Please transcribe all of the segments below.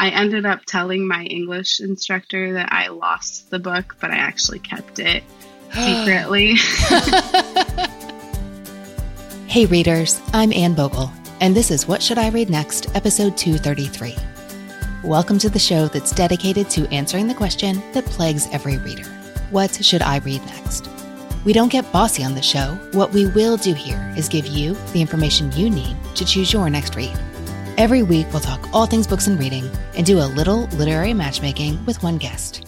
I ended up telling my English instructor that I lost the book, but I actually kept it secretly. Hey readers, I'm Anne Bogle, and this is What Should I Read Next, episode 233. Welcome to the show that's dedicated to answering the question that plagues every reader. What should I read next? We don't get bossy on the show. What we will do here is give you the information you need to choose your next read. Every week, we'll talk all things books and reading and do a little literary matchmaking with one guest.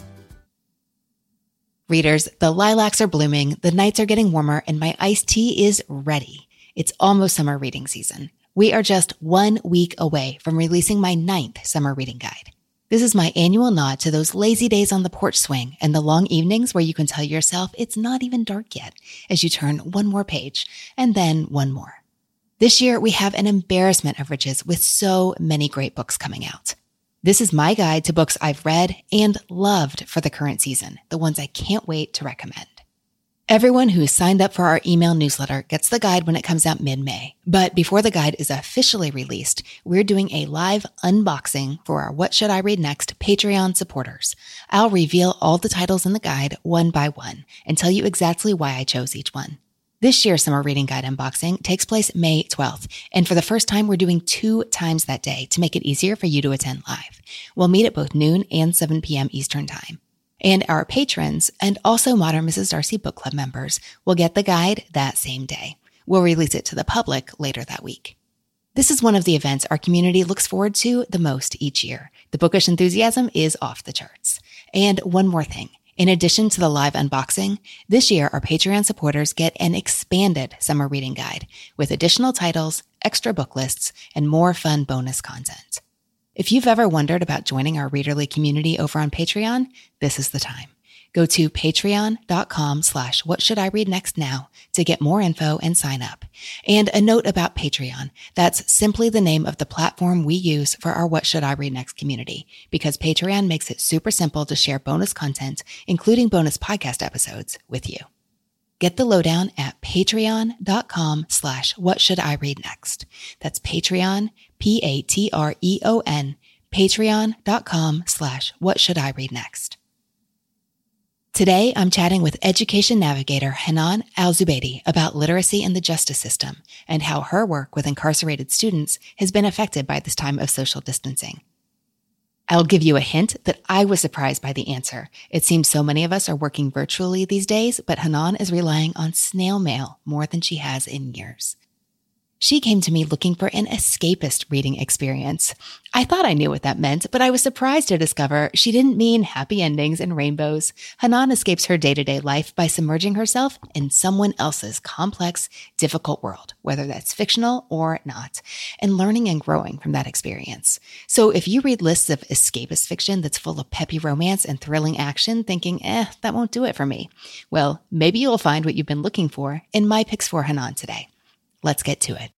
Readers, the lilacs are blooming, the nights are getting warmer, and my iced tea is ready. It's almost summer reading season. We are just 1 week away from releasing my 9th summer reading guide. This is my annual nod to those lazy days on the porch swing and the long evenings where you can tell yourself it's not even dark yet as you turn one more page and then one more. This year, we have an embarrassment of riches with so many great books coming out. This is my guide to books I've read and loved for the current season, the ones I can't wait to recommend. Everyone who's signed up for our email newsletter gets the guide when it comes out mid-May. But before the guide is officially released, we're doing a live unboxing for our What Should I Read Next Patreon supporters. I'll reveal all the titles in the guide one by one and tell you exactly why I chose each one. This year's Summer Reading Guide unboxing takes place May 12th, and for the first time, we're doing 2 times that day to make it easier for you to attend live. We'll meet at both noon and 7 p.m. Eastern Time. And our patrons and also Modern Mrs. Darcy Book Club members will get the guide that same day. We'll release it to the public later that week. This is one of the events our community looks forward to the most each year. The bookish enthusiasm is off the charts. And one more thing. In addition to the live unboxing, this year our Patreon supporters get an expanded summer reading guide with additional titles, extra book lists, and more fun bonus content. If you've ever wondered about joining our readerly community over on Patreon, this is the time. Go to patreon.com/whatshouldireadnext now to get more info and sign up. And a note about Patreon. That's simply the name of the platform we use for our What Should I Read Next community, because Patreon makes it super simple to share bonus content, including bonus podcast episodes, with you. Get the lowdown at patreon.com/whatshouldireadnext. That's Patreon, Patreon, patreon.com/whatshouldireadnext. Today, I'm chatting with education navigator Hanan Al-Zubaidy about literacy in the justice system and how her work with incarcerated students has been affected by this time of social distancing. I'll give you a hint that I was surprised by the answer. It seems so many of us are working virtually these days, but Hanan is relying on snail mail more than she has in years. She came to me looking for an escapist reading experience. I thought I knew what that meant, but I was surprised to discover she didn't mean happy endings and rainbows. Hanan escapes her day-to-day life by submerging herself in someone else's complex, difficult world, whether that's fictional or not, and learning and growing from that experience. So if you read lists of escapist fiction that's full of peppy romance and thrilling action, thinking, that won't do it for me, well, maybe you'll find what you've been looking for in my picks for Hanan today. Let's get to it.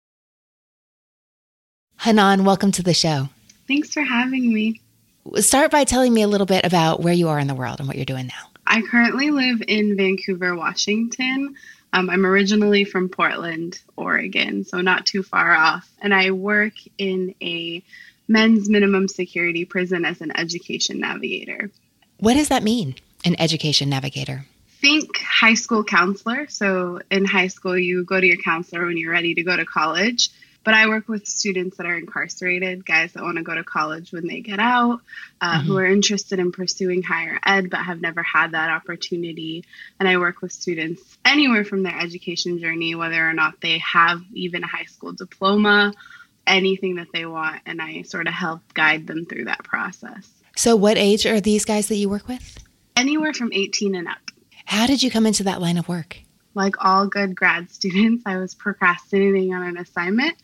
Hanan, welcome to the show. Thanks for having me. Start by telling me a little bit about where you are in the world and what you're doing now. I currently live in Vancouver, Washington. I'm originally from Portland, Oregon, so not too far off. And I work in a men's minimum security prison as an education navigator. What does that mean, an education navigator? Think high school counselor. So in high school, you go to your counselor when you're ready to go to college. But I work with students that are incarcerated, guys that want to go to college when they get out, who are interested in pursuing higher ed but have never had that opportunity. And I work with students anywhere from their education journey, whether or not they have even a high school diploma, anything that they want. And I sort of help guide them through that process. So what age are these guys that you work with? Anywhere from 18 and up. How did you come into that line of work? Like all good grad students, I was procrastinating on an assignment,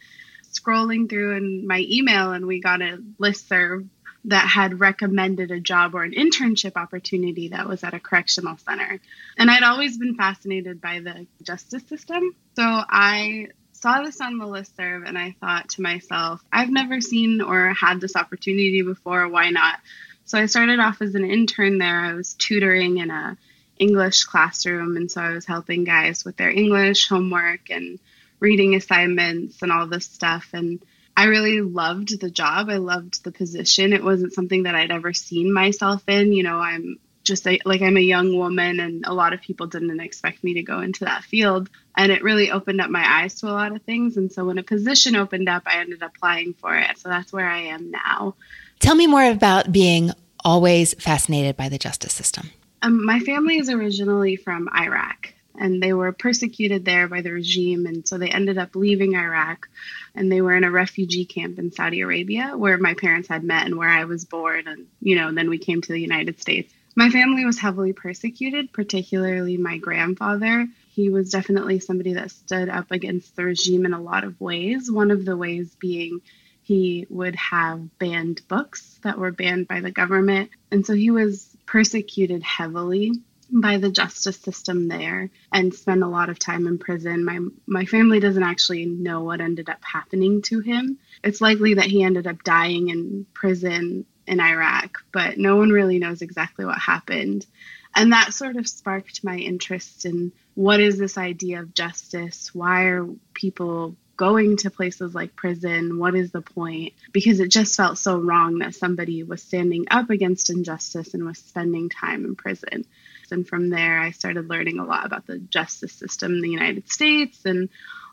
scrolling through in my email, and we got a listserv that had recommended a job or an internship opportunity that was at a correctional center. And I'd always been fascinated by the justice system. So I saw this on the listserv and I thought to myself, I've never seen or had this opportunity before. Why not? So I started off as an intern there. I was tutoring in a English classroom, and so I was helping guys with their English homework and reading assignments and all this stuff, and I really loved the job. I loved the position. It wasn't something that I'd ever seen myself in. You know, I'm a young woman, and a lot of people didn't expect me to go into that field. And it really opened up my eyes to a lot of things. And so when a position opened up, I ended up applying for it. So that's where I am now. Tell me more about being always fascinated by the justice system. My family is originally from Iraq, and they were persecuted there by the regime. And so they ended up leaving Iraq, and they were in a refugee camp in Saudi Arabia, where my parents had met and where I was born. And, you know, then we came to the United States. My family was heavily persecuted, particularly my grandfather. He was definitely somebody that stood up against the regime in a lot of ways. One of the ways being he would have banned books that were banned by the government. And so he was persecuted heavily by the justice system there and spent a lot of time in prison. My family doesn't actually know what ended up happening to him. It's likely that he ended up dying in prison in Iraq, but no one really knows exactly what happened. And that sort of sparked my interest in what is this idea of justice? Why are people going to places like prison? What is the point? Because it just felt so wrong that somebody was standing up against injustice and was spending time in prison. And from there, I started learning a lot about the justice system in the United States and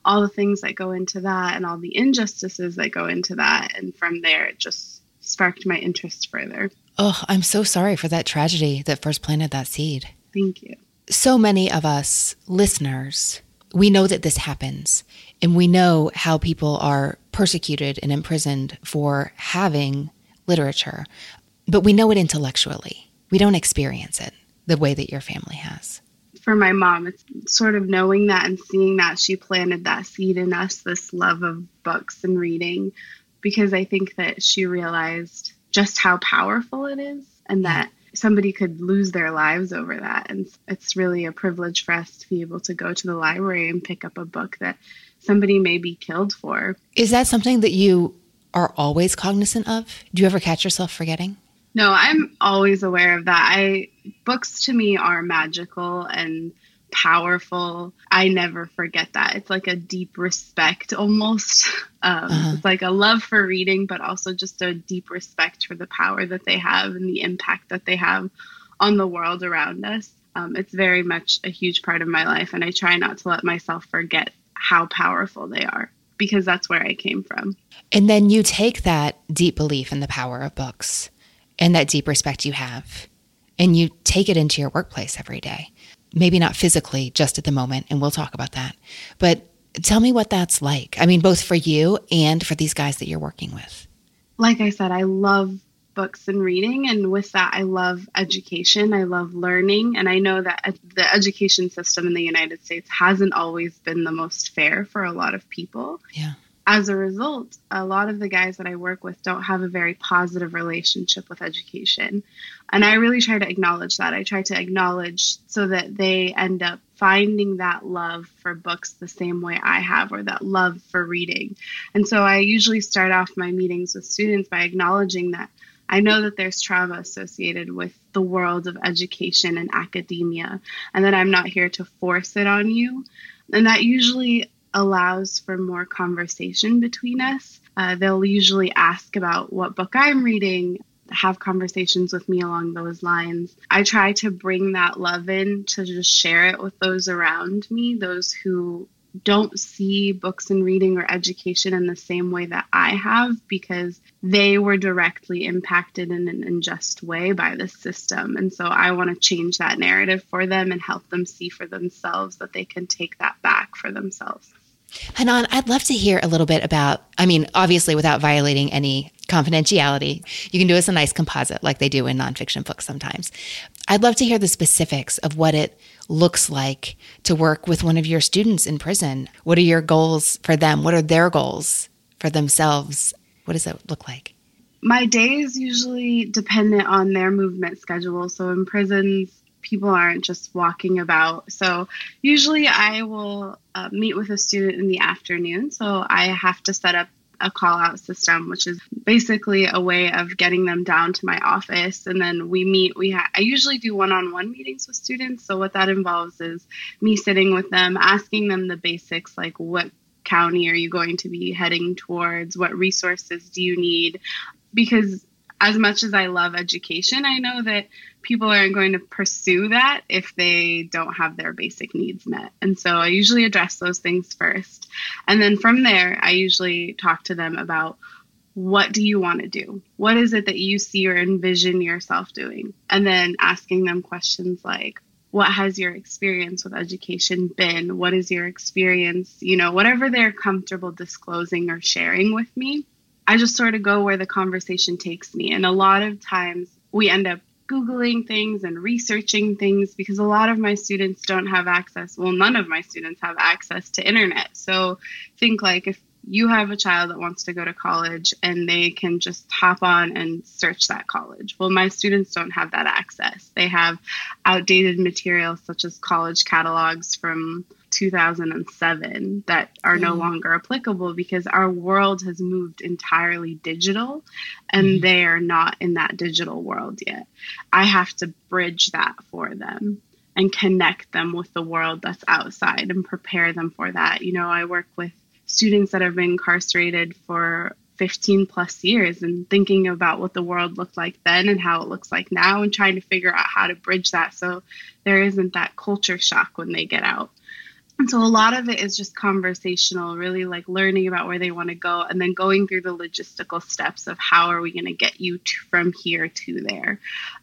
all the things that go into that and all the injustices that go into that. And from there, it just sparked my interest further. Oh, I'm so sorry for that tragedy that first planted that seed. Thank you. So many of us listeners, we know that this happens, and we know how people are persecuted and imprisoned for having literature, but we know it intellectually. We don't experience it the way that your family has. For my mom, it's sort of knowing that and seeing that she planted that seed in us, this love of books and reading, because I think that she realized just how powerful it is and that somebody could lose their lives over that. And it's really a privilege for us to be able to go to the library and pick up a book that somebody may be killed for. Is that something that you are always cognizant of? Do you ever catch yourself forgetting? No, I'm always aware of that. Books to me are magical and powerful. I never forget that. It's like a deep respect almost. It's like a love for reading, but also just a deep respect for the power that they have and the impact that they have on the world around us. It's very much a huge part of my life, and I try not to let myself forget how powerful they are, because that's where I came from. And then you take that deep belief in the power of books and that deep respect you have, and you take it into your workplace every day. Maybe not physically just at the moment, and we'll talk about that. But tell me what that's like. I mean, both for you and for these guys that you're working with. Like I said, I love books and reading. And with that, I love education. I love learning. And I know that the education system in the United States hasn't always been the most fair for a lot of people. Yeah. As a result, a lot of the guys that I work with don't have a very positive relationship with education. And I really try to acknowledge that. I try to acknowledge so that they end up finding that love for books the same way I have, or that love for reading. And so I usually start off my meetings with students by acknowledging that I know that there's trauma associated with the world of education and academia, and that I'm not here to force it on you. And that usually allows for more conversation between us. They'll usually ask about what book I'm reading, have conversations with me along those lines. I try to bring that love in to just share it with those around me, those who don't see books and reading or education in the same way that I have, because they were directly impacted in an unjust way by this system. And so I want to change that narrative for them and help them see for themselves that they can take that back for themselves. Hanan, I'd love to hear a little bit about, I mean, obviously without violating any confidentiality, you can do us a nice composite like they do in nonfiction books sometimes. I'd love to hear the specifics of what it looks like to work with one of your students in prison. What are your goals for them? What are their goals for themselves? What does that look like? My day is usually dependent on their movement schedule. So in prisons, people aren't just walking about. So usually I will meet with a student in the afternoon. So I have to set up a call out system, which is basically a way of getting them down to my office. And then we meet. I usually do one-on-one meetings with students. So what that involves is me sitting with them, asking them the basics, like what county are you going to be heading towards? What resources do you need? Because as much as I love education, I know that people aren't going to pursue that if they don't have their basic needs met. And so I usually address those things first. And then from there, I usually talk to them about, what do you want to do? What is it that you see or envision yourself doing? And then asking them questions like, what has your experience with education been? What is your experience? You know, whatever they're comfortable disclosing or sharing with me, I just sort of go where the conversation takes me. And a lot of times we end up Googling things and researching things because a lot of my students don't have access. Well, none of my students have access to internet. So think like if you have a child that wants to go to college and they can just hop on and search that college. Well, my students don't have that access. They have outdated materials such as college catalogs from 2007 that are no longer applicable because our world has moved entirely digital and they are not in that digital world yet. I have to bridge that for them and connect them with the world that's outside and prepare them for that. You know, I work with students that have been incarcerated for 15 plus years and thinking about what the world looked like then and how it looks like now and trying to figure out how to bridge that so there isn't that culture shock when they get out. And so a lot of it is just conversational, really like learning about where they want to go and then going through the logistical steps of how are we going to get you from here to there.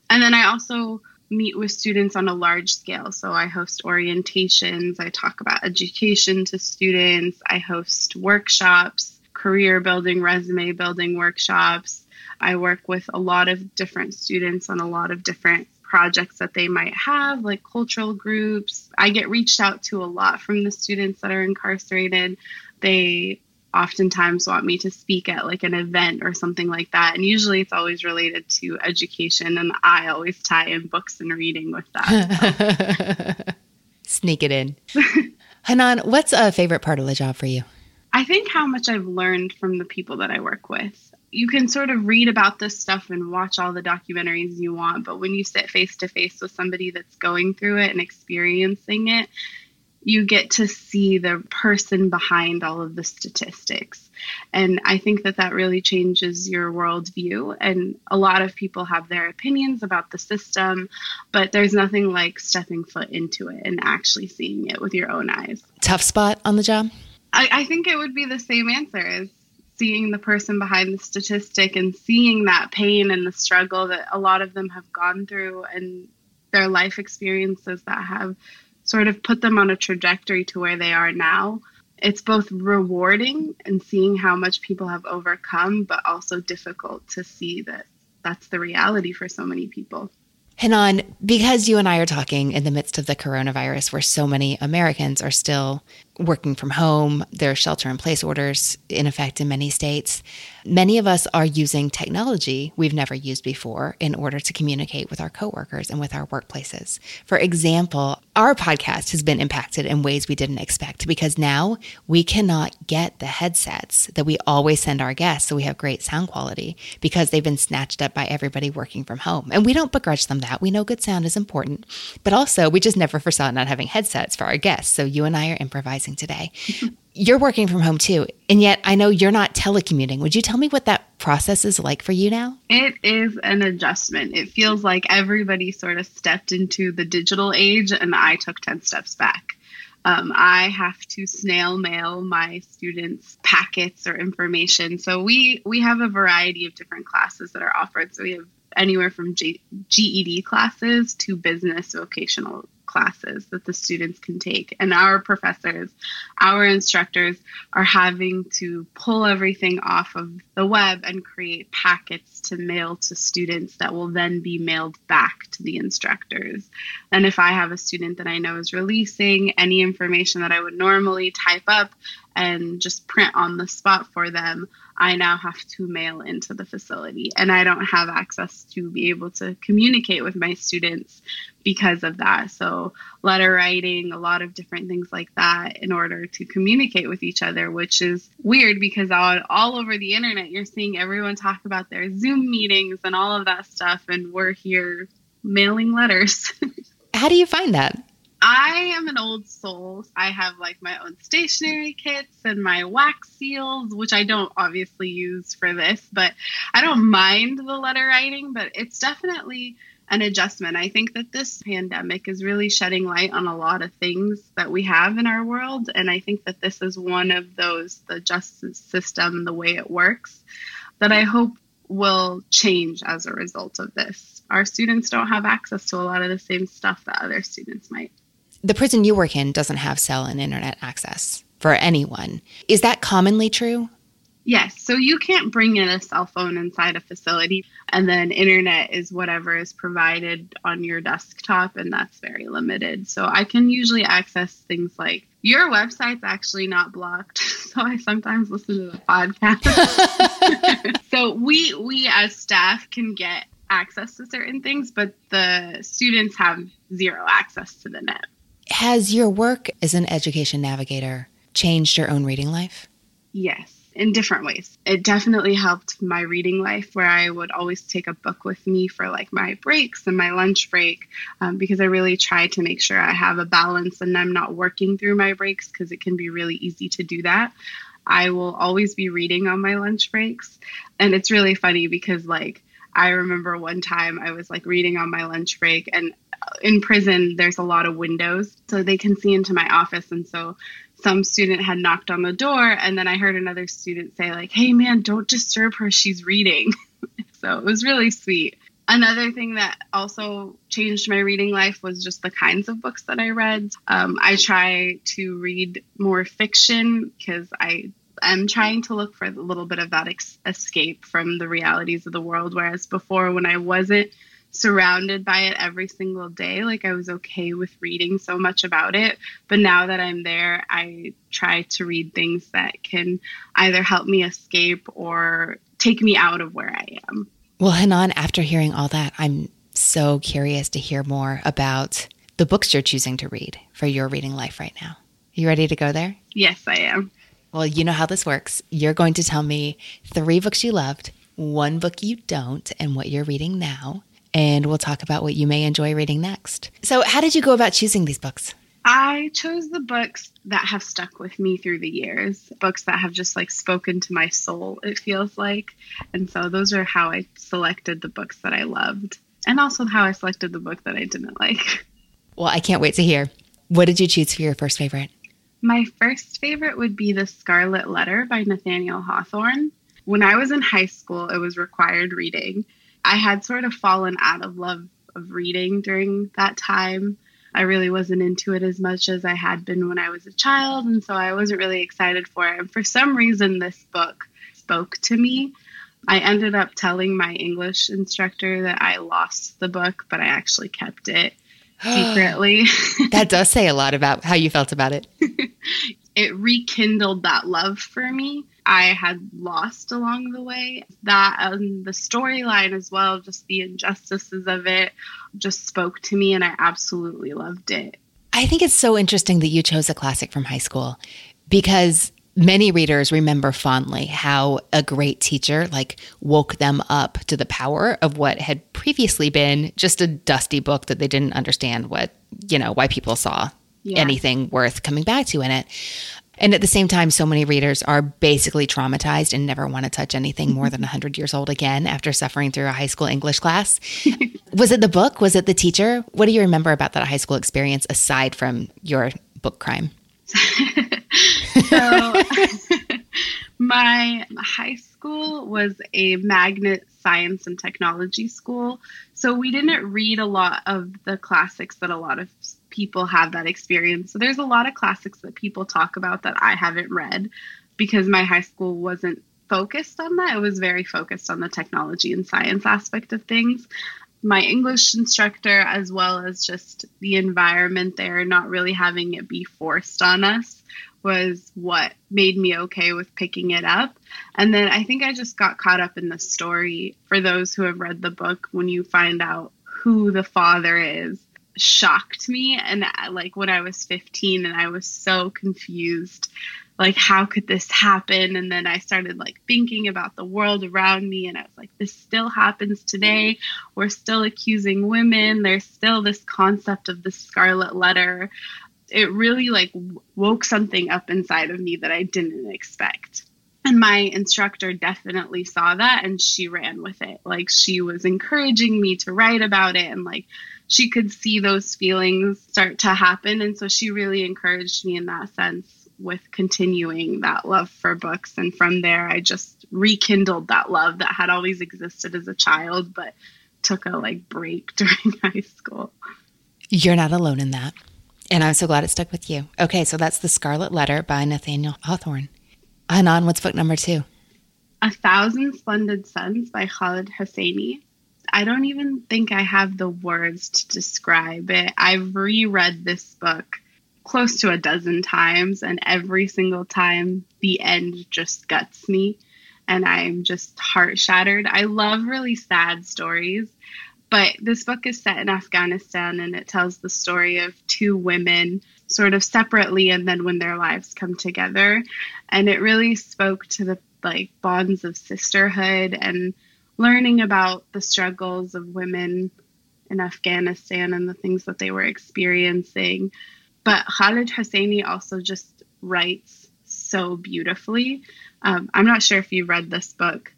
And then I also meet with students on a large scale. So I host orientations, I talk about education to students, I host workshops, career building, resume building workshops. I work with a lot of different students on a lot of different projects that they might have, like cultural groups. I get reached out to a lot from the students that are incarcerated. They oftentimes want me to speak at like an event or something like that. And usually it's always related to education. And I always tie in books and reading with that. So. Sneak it in. Hanan, what's a favorite part of the job for you? I think how much I've learned from the people that I work with. You can sort of read about this stuff and watch all the documentaries you want. But when you sit face to face with somebody that's going through it and experiencing it, you get to see the person behind all of the statistics. And I think that that really changes your worldview. And a lot of people have their opinions about the system, but there's nothing like stepping foot into it and actually seeing it with your own eyes. Tough spot on the job? I think it would be the same answer as seeing the person behind the statistic and seeing that pain and the struggle that a lot of them have gone through and their life experiences that have sort of put them on a trajectory to where they are now. It's both rewarding and seeing how much people have overcome, but also difficult to see that that's the reality for so many people. Hanan, because you and I are talking in the midst of the coronavirus, where so many Americans are still working from home, there are shelter-in-place orders in effect in many states. Many of us are using technology we've never used before in order to communicate with our coworkers and with our workplaces. For example, our podcast has been impacted in ways we didn't expect because now we cannot get the headsets that we always send our guests so we have great sound quality because they've been snatched up by everybody working from home. And we don't begrudge them that. We know good sound is important, but also we just never foresaw not having headsets for our guests. So you and I are improvising today. You're working from home too. And yet I know you're not telecommuting. Would you tell me what that process is like for you now? It is an adjustment. It feels like everybody sort of stepped into the digital age and I took 10 steps back. I have to snail mail my students packets or information. So we have a variety of different classes that are offered. So we have anywhere from GED classes to business vocational classes that the students can take. And our professors, our instructors are having to pull everything off of the web and create packets to mail to students that will then be mailed back to the instructors. And if I have a student that I know is releasing, any information that I would normally type up and just print on the spot for them, I now have to mail into the facility. And I don't have access to be able to communicate with my students because of that. So letter writing, a lot of different things like that in order to communicate with each other, which is weird because all over the internet, you're seeing everyone talk about their Zoom meetings and all of that stuff. And we're here mailing letters. How do you find that? I am an old soul. I have like my own stationery kits and my wax seals, which I don't obviously use for this, but I don't mind the letter writing, but it's definitely an adjustment. I think that this pandemic is really shedding light on a lot of things that we have in our world. And I think that this is one of those, the justice system, the way it works, that I hope will change as a result of this. Our students don't have access to a lot of the same stuff that other students might. The prison you work in doesn't have cell and internet access for anyone. Is that commonly true? Yes. So you can't bring in a cell phone inside a facility, and then internet is whatever is provided on your desktop, and that's very limited. So I can usually access things like, your website's actually not blocked, so I sometimes listen to the podcast. So we as staff can get access to certain things, but the students have zero access to the net. Has your work as an education navigator changed your own reading life? Yes. In different ways. It definitely helped my reading life, where I would always take a book with me for like my breaks and my lunch break, because I really try to make sure I have a balance and I'm not working through my breaks, because it can be really easy to do that. I will always be reading on my lunch breaks. And it's really funny because like I remember one time I was like reading on my lunch break, and in prison, there's a lot of windows, so they can see into my office. And so some student had knocked on the door, and then I heard another student say like, hey man, don't disturb her, she's reading. So it was really sweet. Another thing that also changed my reading life was just the kinds of books that I read. I try to read more fiction because I'm trying to look for a little bit of that escape from the realities of the world. Whereas before, when I wasn't surrounded by it every single day, like I was okay with reading so much about it. But now that I'm there, I try to read things that can either help me escape or take me out of where I am. Well, Hanan, after hearing all that, I'm so curious to hear more about the books you're choosing to read for your reading life right now. You ready to go there? Yes, I am. Well, you know how this works. You're going to tell me 3 books you loved, 1 book you don't, and what you're reading now. And we'll talk about what you may enjoy reading next. So how did you go about choosing these books? I chose the books that have stuck with me through the years, books that have just like spoken to my soul, it feels like. And so those are how I selected the books that I loved, and also how I selected the book that I didn't like. Well, I can't wait to hear. What did you choose for your first favorite? My first favorite would be The Scarlet Letter by Nathaniel Hawthorne. When I was in high school, it was required reading. I had sort of fallen out of love of reading during that time. I really wasn't into it as much as I had been when I was a child, and so I wasn't really excited for it. And for some reason, this book spoke to me. I ended up telling my English instructor that I lost the book, but I actually kept it secretly. That does say a lot about how you felt about it. It rekindled that love for me I had lost along the way. That and the storyline as well, just the injustices of it, just spoke to me, and I absolutely loved it. I think it's so interesting that you chose a classic from high school, because many readers remember fondly how a great teacher like woke them up to the power of what had previously been just a dusty book that they didn't understand what, you know, why people saw anything worth coming back to in it. And at the same time, so many readers are basically traumatized and never want to touch anything more than 100 years old again after suffering through a high school English class. Was it the book? Was it the teacher? What do you remember about that high school experience aside from your book crime? So my high school was a magnet science and technology school. So we didn't read a lot of the classics that a lot of people have that experience. So there's a lot of classics that people talk about that I haven't read, because my high school wasn't focused on that. It was very focused on the technology and science aspect of things. My English instructor, as well as just the environment there, not really having it be forced on us, was what made me okay with picking it up. And then I think I just got caught up in the story. For those who have read the book, when you find out who the father is, shocked me. And like when I was 15 and I was so confused, like, how could this happen? And then I started like thinking about the world around me. And I was like, this still happens today. We're still accusing women. There's still this concept of the scarlet letter. It really like woke something up inside of me that I didn't expect. And my instructor definitely saw that, and she ran with it. Like, she was encouraging me to write about it, and like she could see those feelings start to happen. And so she really encouraged me in that sense with continuing that love for books. And from there, I just rekindled that love that had always existed as a child, but took a like break during high school. You're not alone in that. And I'm so glad it stuck with you. Okay, so that's The Scarlet Letter by Nathaniel Hawthorne. Hanan, what's book number 2? 1,000 Splendid Suns by Khaled Hosseini. I don't even think I have the words to describe it. I've reread this book close to a dozen times, and every single time the end just guts me, and I'm just heart-shattered. I love really sad stories. But this book is set in Afghanistan, and it tells the story of two women sort of separately and then when their lives come together. And it really spoke to the like bonds of sisterhood and learning about the struggles of women in Afghanistan and the things that they were experiencing. But Khaled Hosseini also just writes so beautifully. I'm not sure if you read this book.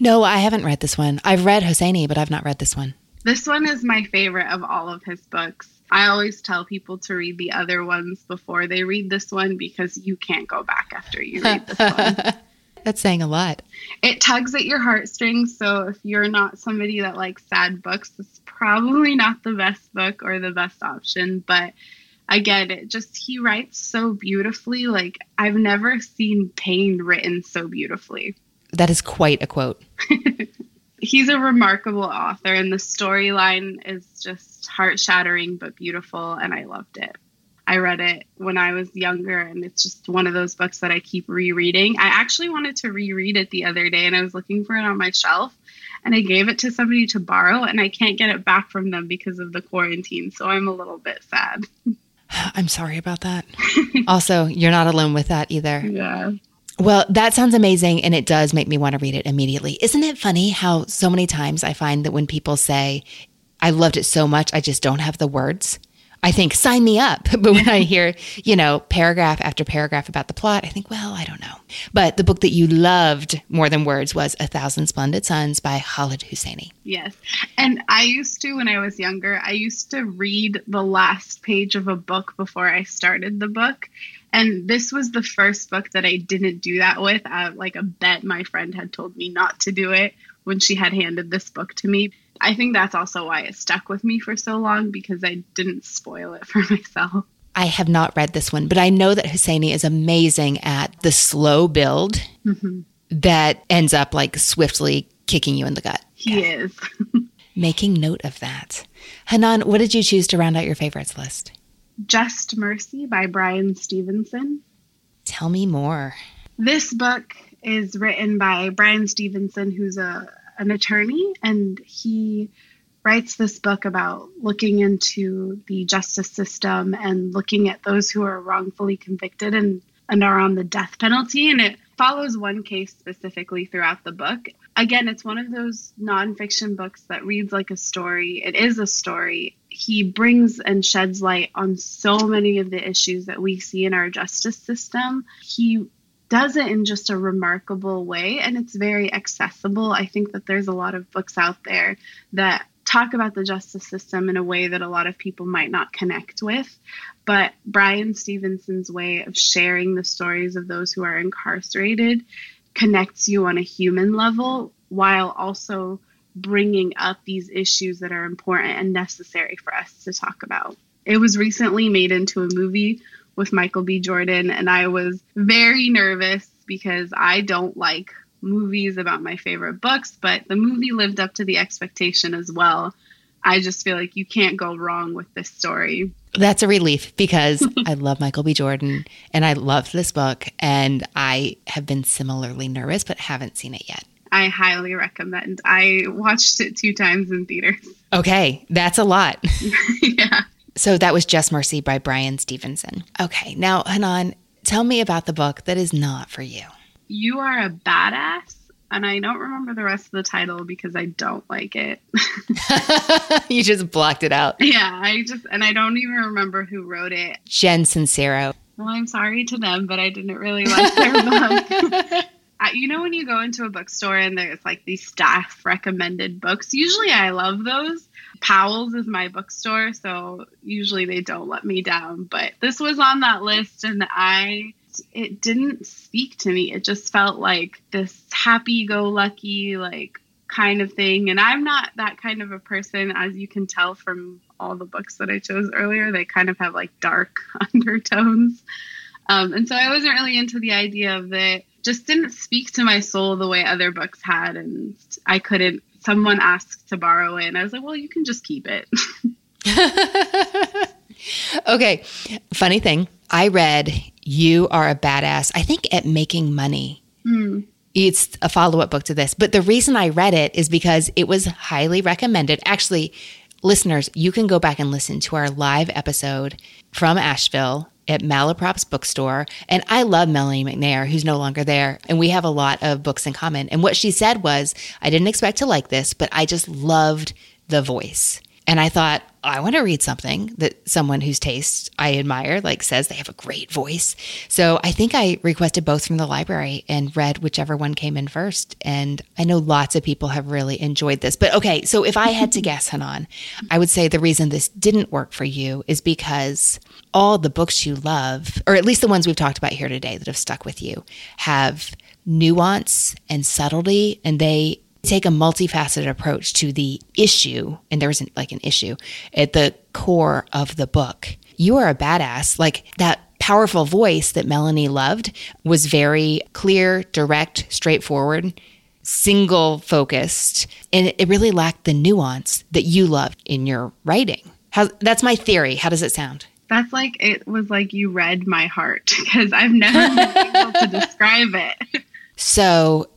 No, I haven't read this one. I've read Hosseini, but I've not read this one. This one is my favorite of all of his books. I always tell people to read the other ones before they read this one because you can't go back after you read this one. That's saying a lot. It tugs at your heartstrings, so if you're not somebody that likes sad books, it's probably not the best book or the best option. But again, it just, he writes so beautifully. Like, I've never seen pain written so beautifully. That is quite a quote. He's a remarkable author, and the storyline is just heart-shattering but beautiful, and I loved it. I read it when I was younger, and it's just one of those books that I keep rereading. I actually wanted to reread it the other day, and I was looking for it on my shelf, and I gave it to somebody to borrow, and I can't get it back from them because of the quarantine, so I'm a little bit sad. I'm sorry about that. Also, you're not alone with that either. Yeah. Well, that sounds amazing, and it does make me want to read it immediately. Isn't it funny how so many times I find that when people say, I loved it so much, I just don't have the words, I think, sign me up. But when I hear, you know, paragraph after paragraph about the plot, I think, well, I don't know. But the book that you loved more than words was 1,000 Splendid Suns by Khaled Hosseini. Yes. And I used to, when I was younger, I used to read the last page of a book before I started the book. And this was the first book that I didn't do that with. Like a bet my friend had told me not to do it when she had handed this book to me. I think that's also why it stuck with me for so long, because I didn't spoil it for myself. I have not read this one, but I know that Hosseini is amazing at the slow build that ends up like swiftly kicking you in the gut. He is. Making note of that. Hanan, what did you choose to round out your favorites list? Just Mercy by Bryan Stevenson. Tell me more. This book is written by Bryan Stevenson, who's an attorney, and he writes this book about looking into the justice system and looking at those who are wrongfully convicted and are on the death penalty. And it follows one case specifically throughout the book. Again, it's one of those nonfiction books that reads like a story. It is a story. He brings and sheds light on so many of the issues that we see in our justice system. He does it in just a remarkable way, and it's very accessible. I think that there's a lot of books out there that talk about the justice system in a way that a lot of people might not connect with. But Bryan Stevenson's way of sharing the stories of those who are incarcerated connects you on a human level while also bringing up these issues that are important and necessary for us to talk about. It was recently made into a movie with Michael B. Jordan, and I was very nervous because I don't like movies about my favorite books, but the movie lived up to the expectation as well. I just feel like you can't go wrong with this story. That's a relief, because I love Michael B. Jordan and I love this book, and I have been similarly nervous but haven't seen it yet. I highly recommend. I watched it 2 times in theaters. Okay, that's a lot. Yeah. So that was Just Mercy by Bryan Stevenson. Okay, now Hanan, tell me about the book that is not for you. You Are a Badass, and I don't remember the rest of the title because I don't like it. You just blocked it out. Yeah, and I don't even remember who wrote it. Jen Sincero. Well, I'm sorry to them, but I didn't really like their book. You know when you go into a bookstore and there's like these staff recommended books? Usually I love those. Powell's is my bookstore, so usually they don't let me down. But this was on that list, and it didn't speak to me. It just felt like this happy-go-lucky like kind of thing. And I'm not that kind of a person, as you can tell from all the books that I chose earlier. They kind of have like dark undertones. And so I wasn't really into the idea of it. Just didn't speak to my soul the way other books had, and I couldn't. Someone asked to borrow it, and I was like, well, you can just keep it. Okay. Funny thing. I read You Are a Badass, I think, at Making Money. Mm. It's a follow-up book to this. But the reason I read it is because it was highly recommended. Actually, listeners, you can go back and listen to our live episode from Asheville at Malaprop's bookstore. And I love Melanie McNair, who's no longer there. And we have a lot of books in common. And what she said was, I didn't expect to like this, but I just loved the voice. And I thought, oh, I want to read something that someone whose taste I admire, like, says they have a great voice. So I think I requested both from the library and read whichever one came in first. And I know lots of people have really enjoyed this. But okay, so if I had to guess, Hanan, I would say the reason this didn't work for you is because all the books you love, or at least the ones we've talked about here today that have stuck with you, have nuance and subtlety, and they take a multifaceted approach to the issue, and there isn't like an issue at the core of the book. You Are a Badass, like that powerful voice that Melanie loved was very clear, direct, straightforward, single focused, and it really lacked the nuance that you loved in your writing. That's my theory. How does it sound? That's like, it was like you read my heart, because I've never been able to describe it. So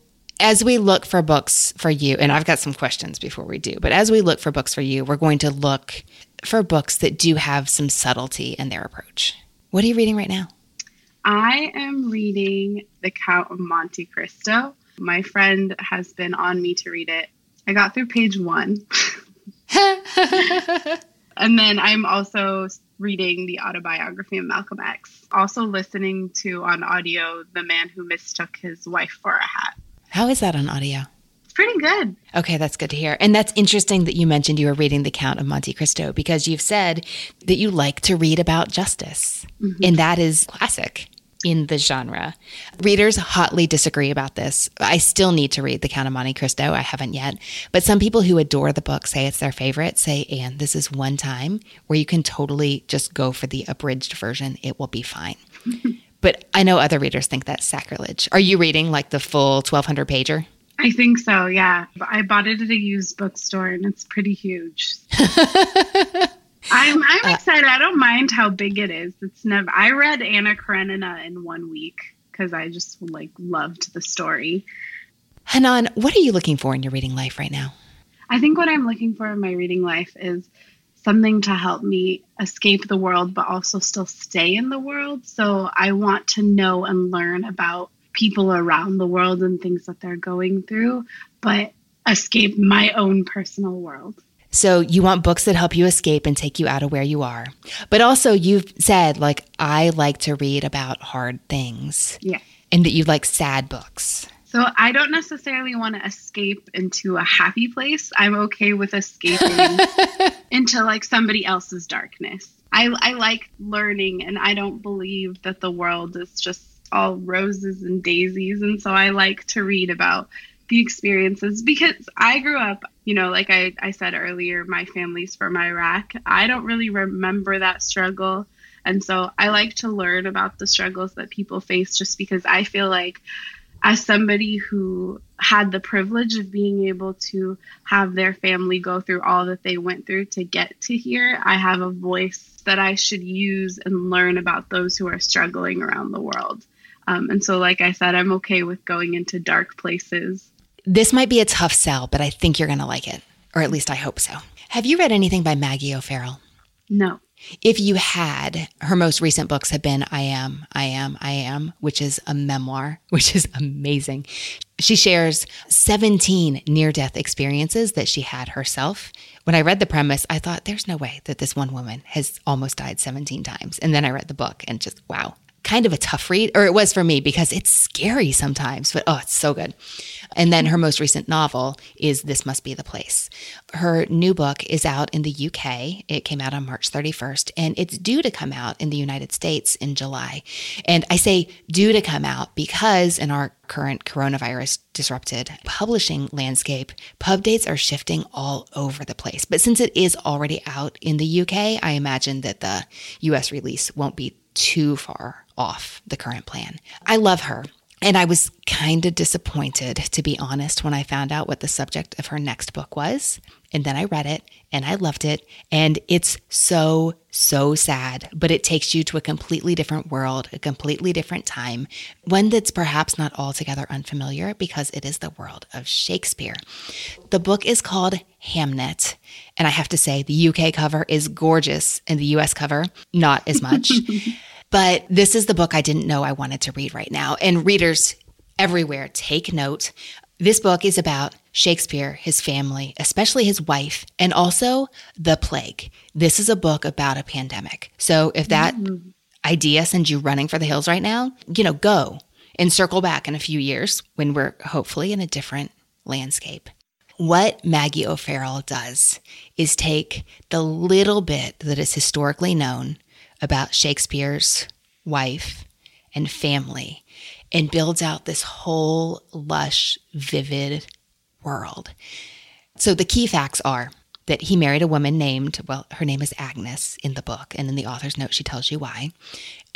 as we look for books for you, and I've got some questions before we do, but as we look for books for you, we're going to look for books that do have some subtlety in their approach. What are you reading right now? I am reading The Count of Monte Cristo. My friend has been on me to read it. I got through page 1. And then I'm also reading the autobiography of Malcolm X. Also listening to, on audio, The Man Who Mistook His Wife for a Hat. How is that on audio? It's pretty good. Okay, that's good to hear. And that's interesting that you mentioned you were reading The Count of Monte Cristo, because you've said that you like to read about justice. Mm-hmm. And that is classic in the genre. Readers hotly disagree about this. I still need to read The Count of Monte Cristo. I haven't yet. But some people who adore the book say it's their favorite, say, Anne, this is one time where you can totally just go for the abridged version. It will be fine. But I know other readers think that's sacrilege. Are you reading like the full 1,200 pager? I think so, yeah. I bought it at a used bookstore, and it's pretty huge. I'm excited. I don't mind how big it is. I read Anna Karenina in 1 week because I just like loved the story. Hanan, what are you looking for in your reading life right now? I think what I'm looking for in my reading life is something to help me escape the world, but also still stay in the world. So I want to know and learn about people around the world and things that they're going through, but escape my own personal world. So you want books that help you escape and take you out of where you are. But also you've said, like, I like to read about hard things. Yeah. And that you like sad books. So I don't necessarily want to escape into a happy place. I'm okay with escaping into like somebody else's darkness. I like learning, and I don't believe that the world is just all roses and daisies. And so I like to read about the experiences, because I grew up, you know, like I said earlier, my family's from Iraq. I don't really remember that struggle. And so I like to learn about the struggles that people face, just because I feel like, as somebody who had the privilege of being able to have their family go through all that they went through to get to here, I have a voice that I should use and learn about those who are struggling around the world. And so, like I said, I'm okay with going into dark places. This might be a tough sell, but I think you're going to like it, or at least I hope so. Have you read anything by Maggie O'Farrell? No. If you had, her most recent books have been I Am, which is a memoir, which is amazing. She shares 17 near-death experiences that she had herself. When I read the premise, I thought, there's no way that this one woman has almost died 17 times. And then I read the book and just, wow. Kind of a tough read, or it was for me because it's scary sometimes, but oh, it's so good. And then her most recent novel is This Must Be the Place. Her new book is out in the UK. It came out on March 31st, and it's due to come out in the United States in July. And I say due to come out because in our current coronavirus disrupted publishing landscape, pub dates are shifting all over the place. But since it is already out in the UK, I imagine that the US release won't be too far off the current plan. I love her. And I was kind of disappointed, to be honest, when I found out what the subject of her next book was. And then I read it and I loved it. And it's so, so sad, but it takes you to a completely different world, a completely different time, one that's perhaps not altogether unfamiliar because it is the world of Shakespeare. The book is called Hamnet. And I have to say, the UK cover is gorgeous and the US cover, not as much. But this is the book I didn't know I wanted to read right now. And readers everywhere, take note. This book is about Shakespeare, his family, especially his wife, and also the plague. This is a book about a pandemic. So if that idea sends you running for the hills right now, you know, go and circle back in a few years when we're hopefully in a different landscape. What Maggie O'Farrell does is take the little bit that is historically known about Shakespeare's wife and family and builds out this whole lush, vivid world. So the key facts are that he married a woman named, well, her name is Agnes in the book, and in the author's note, she tells you why.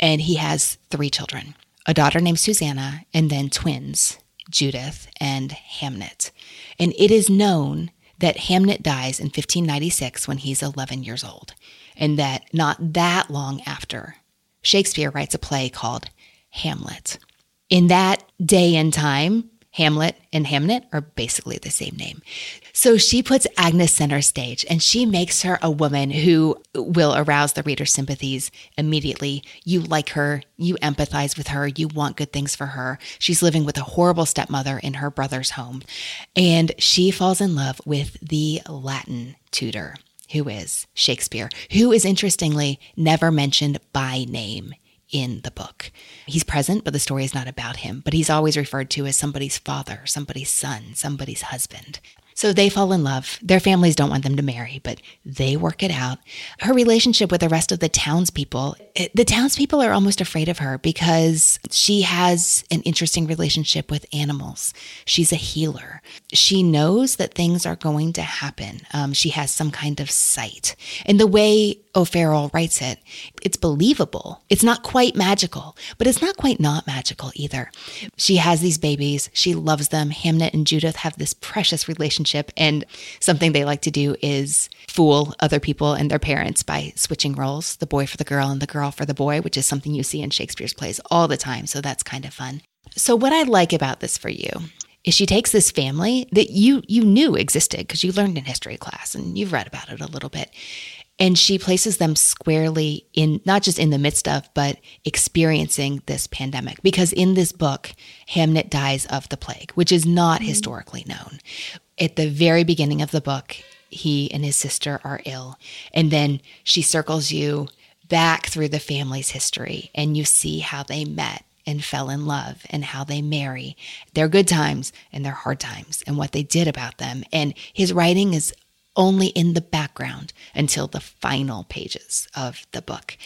And he has 3 children, a daughter named Susanna, and then twins, Judith and Hamnet. And it is known that Hamnet dies in 1596 when he's 11 years old, and that not that long after, Shakespeare writes a play called Hamlet. In that day and time, Hamlet and Hamnet are basically the same name. So she puts Agnes center stage, and she makes her a woman who will arouse the reader's sympathies immediately. You like her, you empathize with her, you want good things for her. She's living with a horrible stepmother in her brother's home, and she falls in love with the Latin tutor, who is Shakespeare, who is interestingly never mentioned by name in the book. He's present, but the story is not about him. But he's always referred to as somebody's father, somebody's son, somebody's husband. So they fall in love. Their families don't want them to marry, but they work it out. Her relationship with the rest of the townspeople, the townspeople are almost afraid of her because she has an interesting relationship with animals. She's a healer. She knows that things are going to happen. She has some kind of sight. And the way O'Farrell writes it, it's believable. It's not quite magical, but it's not quite not magical either. She has these babies. She loves them. Hamnet and Judith have this precious relationship. And something they like to do is fool other people and their parents by switching roles, the boy for the girl and the girl for the boy, which is something you see in Shakespeare's plays all the time. So that's kind of fun. So what I like about this for you is she takes this family that you knew existed because you learned in history class and you've read about it a little bit. And she places them squarely in, not just in the midst of, but experiencing this pandemic. Because in this book, Hamnet dies of the plague, which is not historically known. At the very beginning of the book, he and his sister are ill. And then she circles you back through the family's history and you see how they met and fell in love and how they marry, their good times and their hard times and what they did about them. And his writing is only in the background until the final pages of the book.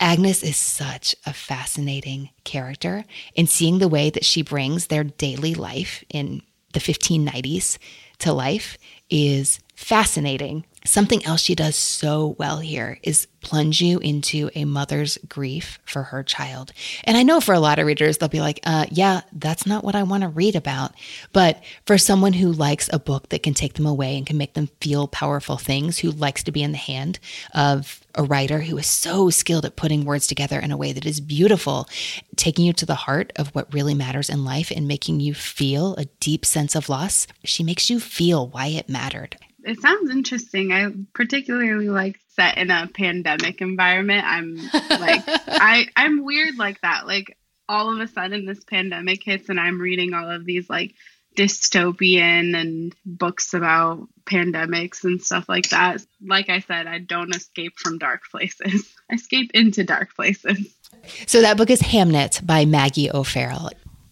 Agnes is such a fascinating character, and seeing the way that she brings their daily life in the 1590s to life is fascinating. Something else she does so well here is plunge you into a mother's grief for her child. And I know for a lot of readers, they'll be like, yeah, that's not what I want to read about. But for someone who likes a book that can take them away and can make them feel powerful things, who likes to be in the hand of a writer who is so skilled at putting words together in a way that is beautiful, taking you to the heart of what really matters in life and making you feel a deep sense of loss, she makes you feel why it mattered. It sounds interesting. I particularly like set in a pandemic environment. I'm like, I'm weird like that. Like all of a sudden this pandemic hits and I'm reading all of these like dystopian and books about pandemics and stuff like that. Like I said, I don't escape from dark places. I escape into dark places. So that book is Hamnet by Maggie O'Farrell.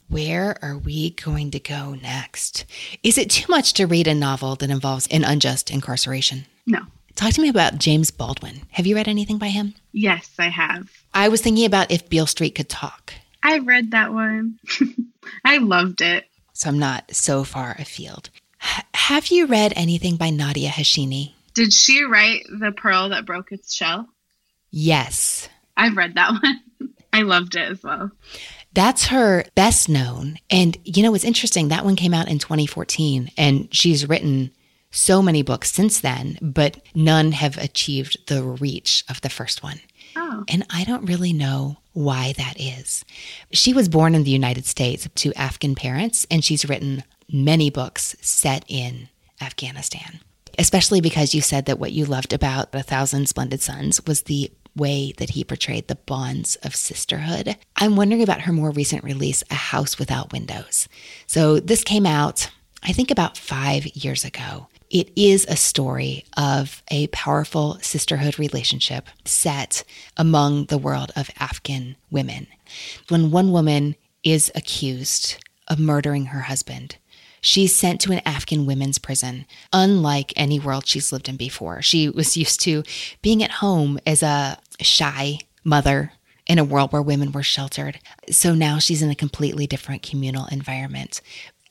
Where are we going to go next? Is it too much to read a novel that involves an unjust incarceration? No. Talk to me about James Baldwin. Have you read anything by him? Yes, I have. I was thinking about If Beale Street Could Talk. I read that one. I loved it. So I'm not so far afield. Have you read anything by Nadia Hashimi? Did she write The Pearl That Broke Its Shell? Yes. I've read that one. I loved it as well. That's her best known. And, you know, it's interesting. That one came out in 2014, and she's written so many books since then, but none have achieved the reach of the first one. Oh. And I don't really know why that is. She was born in the United States to Afghan parents, and she's written many books set in Afghanistan, especially because you said that what you loved about A Thousand Splendid Sons was the way that he portrayed the bonds of sisterhood. I'm wondering about her more recent release, A House Without Windows. So this came out, I think, about 5 years ago. It is a story of a powerful sisterhood relationship set among the world of Afghan women. When one woman is accused of murdering her husband, she's sent to an Afghan women's prison, unlike any world she's lived in before. She was used to being at home as a shy mother in a world where women were sheltered. So now she's in a completely different communal environment.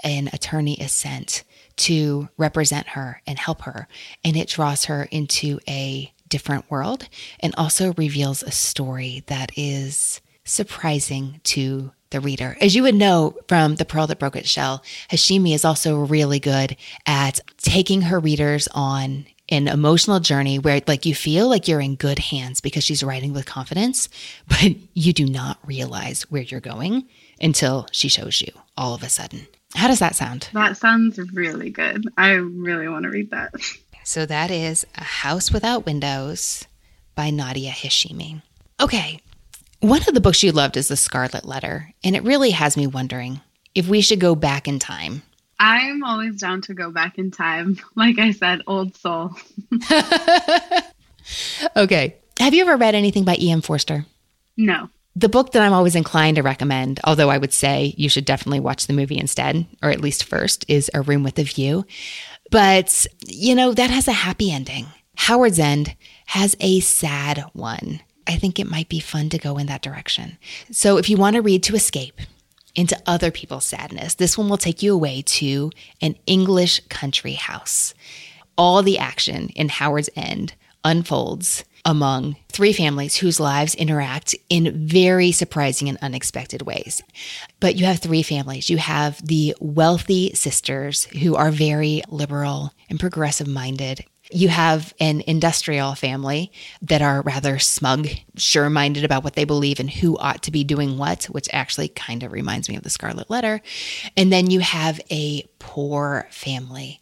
An attorney is sent to represent her and help her, and it draws her into a different world and also reveals a story that is surprising to the reader. As you would know from The Pearl That Broke Its Shell, Hashimi is also really good at taking her readers on an emotional journey where, like, you feel like you're in good hands because she's writing with confidence, but you do not realize where you're going until she shows you all of a sudden. How does that sound? That sounds really good. I really want to read that. So that is A House Without Windows by Nadia Hashimi. Okay. One of the books you loved is The Scarlet Letter, and it really has me wondering if we should go back in time. I'm always down to go back in time. Like I said, old soul. Okay. Have you ever read anything by E.M. Forster? No. The book that I'm always inclined to recommend, although I would say you should definitely watch the movie instead, or at least first, is A Room with a View. But, you know, that has a happy ending. Howard's End has a sad one. I think it might be fun to go in that direction. So if you want to read to escape into other people's sadness, this one will take you away to an English country house. All the action in Howard's End unfolds among three families whose lives interact in very surprising and unexpected ways. But you have three families. You have the wealthy sisters who are very liberal and progressive-minded. You have an industrial family that are rather smug, sure-minded about what they believe and who ought to be doing what, which actually kind of reminds me of The Scarlet Letter. And then you have a poor family.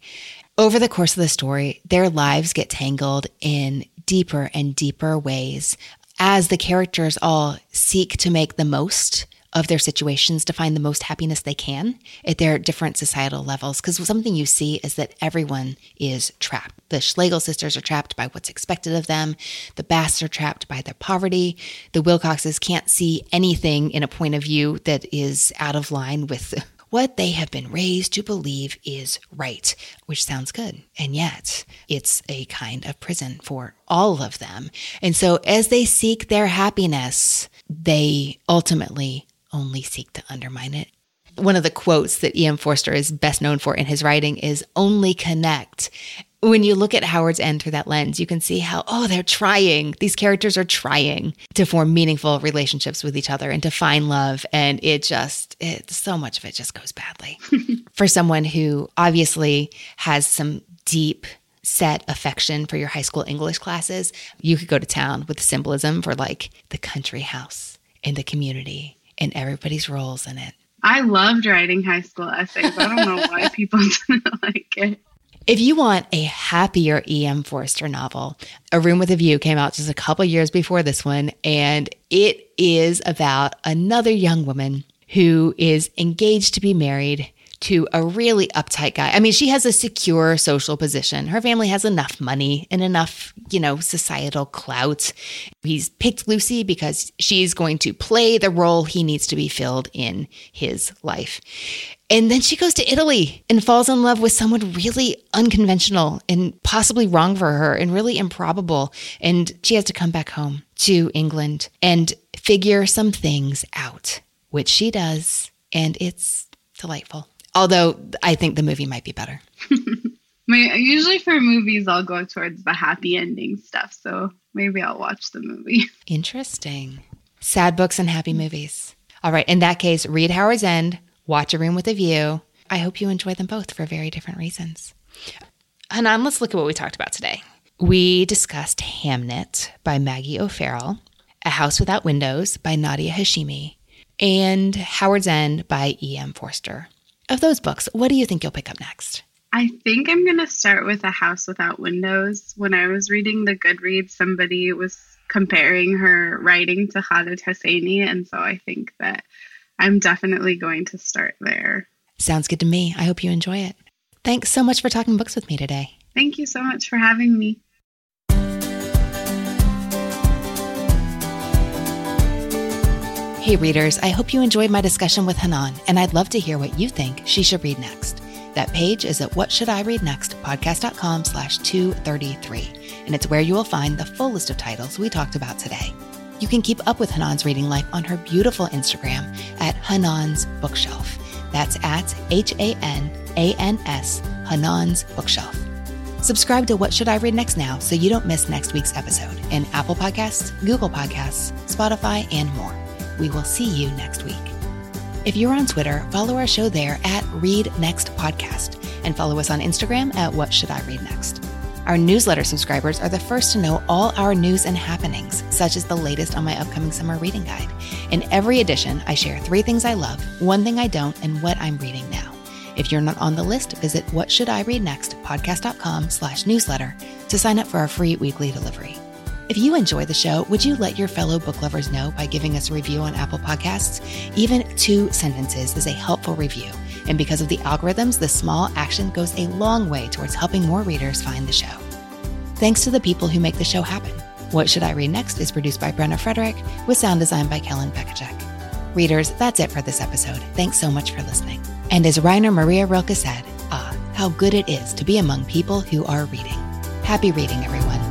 Over the course of the story, their lives get tangled in deeper and deeper ways as the characters all seek to make the most of their situations to find the most happiness they can at their different societal levels. Because something you see is that everyone is trapped. The Schlegel sisters are trapped by what's expected of them. The Basts are trapped by their poverty. The Wilcoxes can't see anything in a point of view that is out of line with what they have been raised to believe is right, which sounds good. And yet it's a kind of prison for all of them. And so as they seek their happiness, they ultimately only seek to undermine it. One of the quotes that E.M. Forster is best known for in his writing is only connect. When you look at Howard's End through that lens, you can see how, they're trying. These characters are trying to form meaningful relationships with each other and to find love. And so much of it just goes badly. For someone who obviously has some deep set affection for your high school English classes, you could go to town with symbolism for like the country house and the community and everybody's roles in it. I loved writing high school essays. I don't know why people didn't like it. If you want a happier E.M. Forster novel, A Room with a View came out just a couple years before this one, and it is about another young woman who is engaged to be married to a really uptight guy. I mean, she has a secure social position. Her family has enough money and enough, you know, societal clout. He's picked Lucy because she's going to play the role he needs to be filled in his life. And then she goes to Italy and falls in love with someone really unconventional and possibly wrong for her and really improbable. And she has to come back home to England and figure some things out, which she does. And it's delightful. Although I think the movie might be better. Usually for movies, I'll go towards the happy ending stuff. So maybe I'll watch the movie. Interesting. Sad books and happy movies. All right. In that case, read Howard's End. Watch A Room with a View. I hope you enjoy them both for very different reasons. Hanan, let's look at what we talked about today. We discussed Hamnet by Maggie O'Farrell, A House Without Windows by Nadia Hashimi, and Howard's End by E.M. Forster. Of those books, what do you think you'll pick up next? I think I'm going to start with A House Without Windows. When I was reading the Goodreads, somebody was comparing her writing to Khaled Hosseini, and so I think that I'm definitely going to start there. Sounds good to me. I hope you enjoy it. Thanks so much for talking books with me today. Thank you so much for having me. Hey readers, I hope you enjoyed my discussion with Hanan, and I'd love to hear what you think she should read next. That page is at whatshouldireadnextpodcast.com/233, and it's where you will find the full list of titles we talked about today. You can keep up with Hanan's reading life on her beautiful Instagram at Hanan's Bookshelf. That's at Hanans, Hanan's Bookshelf. Subscribe to What Should I Read Next now so you don't miss next week's episode in Apple Podcasts, Google Podcasts, Spotify, and more. We will see you next week. If you're on Twitter, follow our show there at Read Next Podcast and follow us on Instagram at What Should I Read Next. Our newsletter subscribers are the first to know all our news and happenings, such as the latest on my upcoming summer reading guide. In every edition, I share 3 things I love, 1 thing I don't, and what I'm reading now. If you're not on the list, visit whatshouldireadnextpodcast.com/newsletter to sign up for our free weekly delivery. If you enjoy the show, would you let your fellow book lovers know by giving us a review on Apple Podcasts? Even 2 sentences is a helpful review. And because of the algorithms, this small action goes a long way towards helping more readers find the show. Thanks to the people who make the show happen. What Should I Read Next is produced by Brenna Frederick with sound design by Kellen Bekacek. Readers, that's it for this episode. Thanks so much for listening. And as Rainer Maria Rilke said, ah, how good it is to be among people who are reading. Happy reading, everyone.